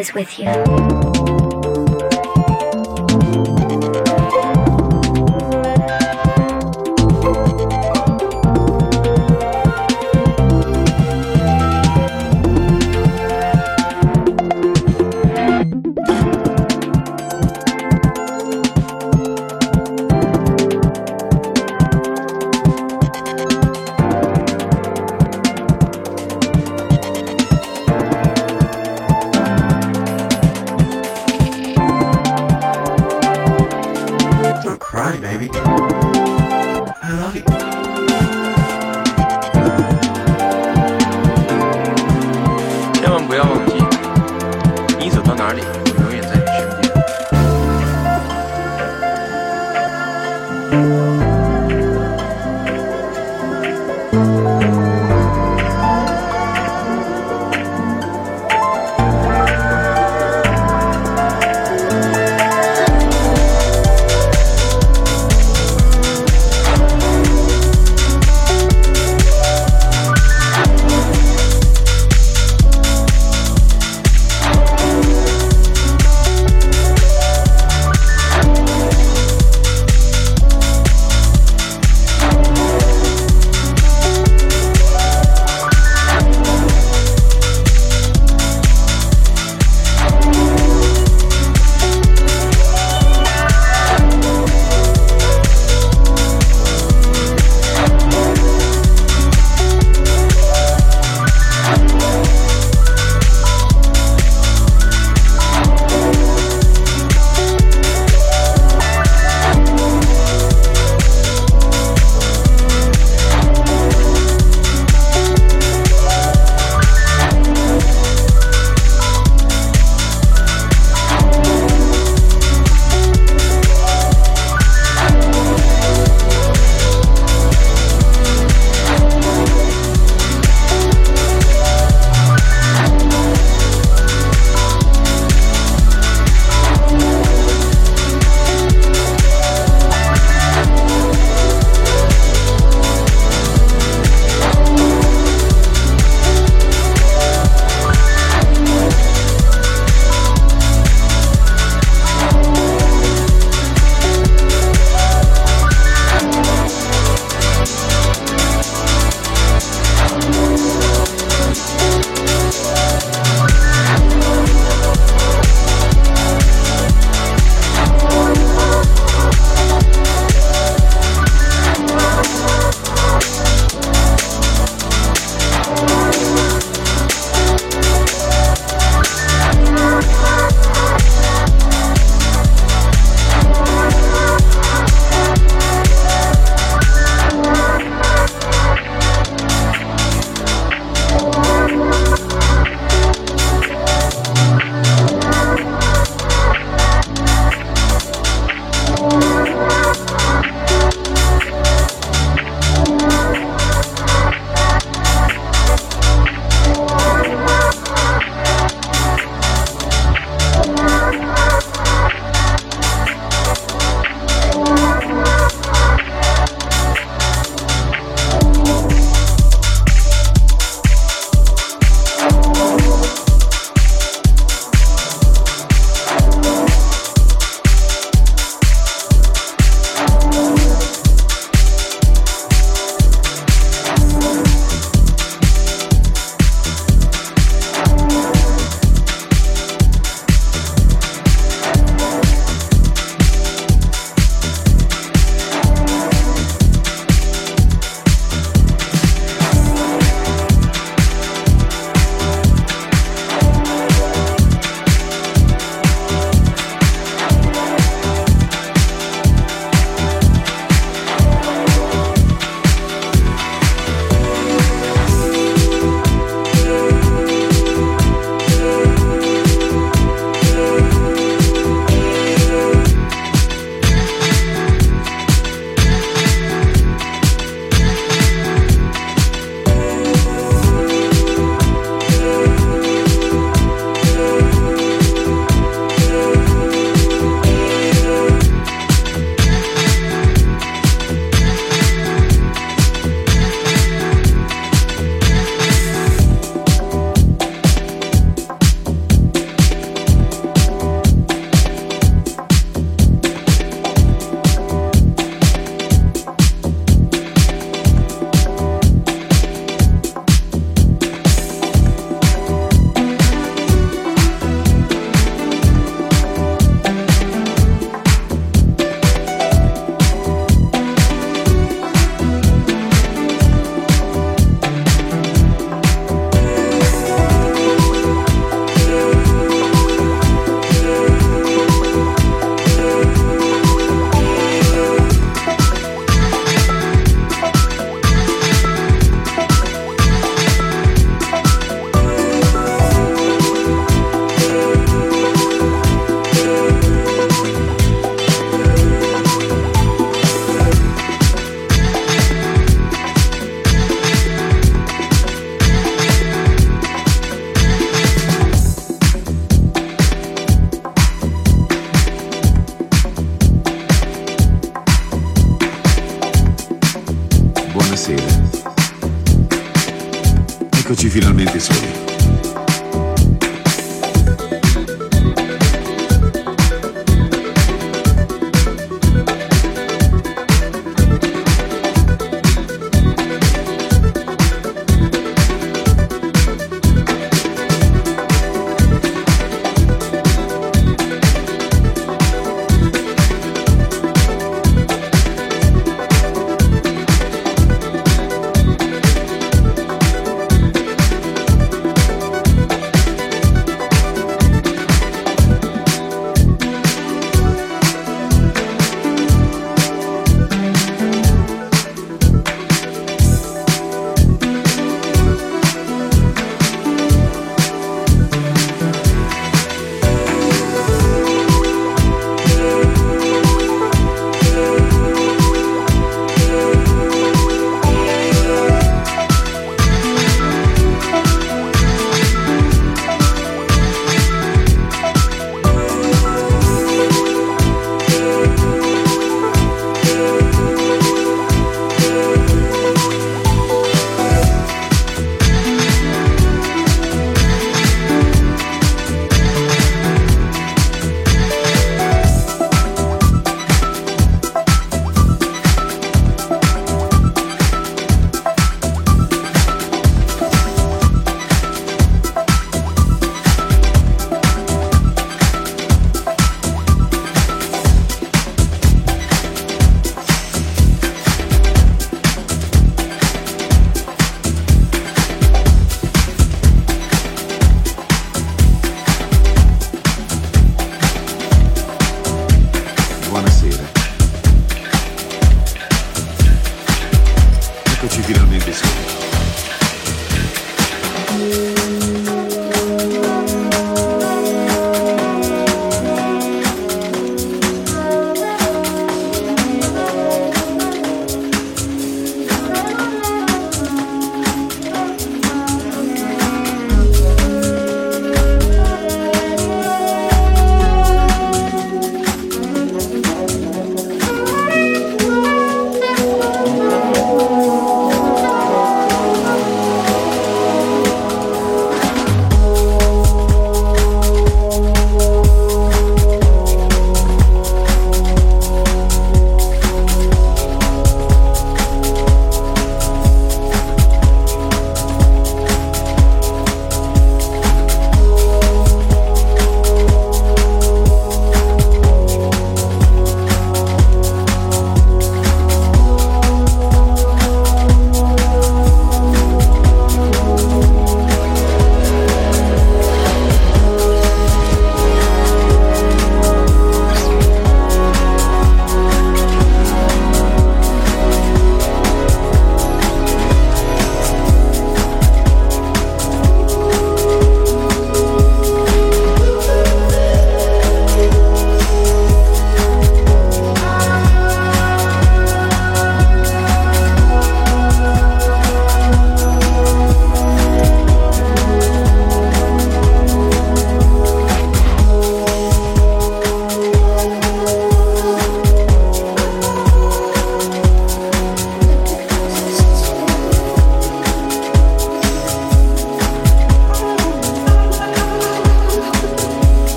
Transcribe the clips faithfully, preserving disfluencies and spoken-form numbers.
always with you. Eccoci finalmente soli.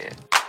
it.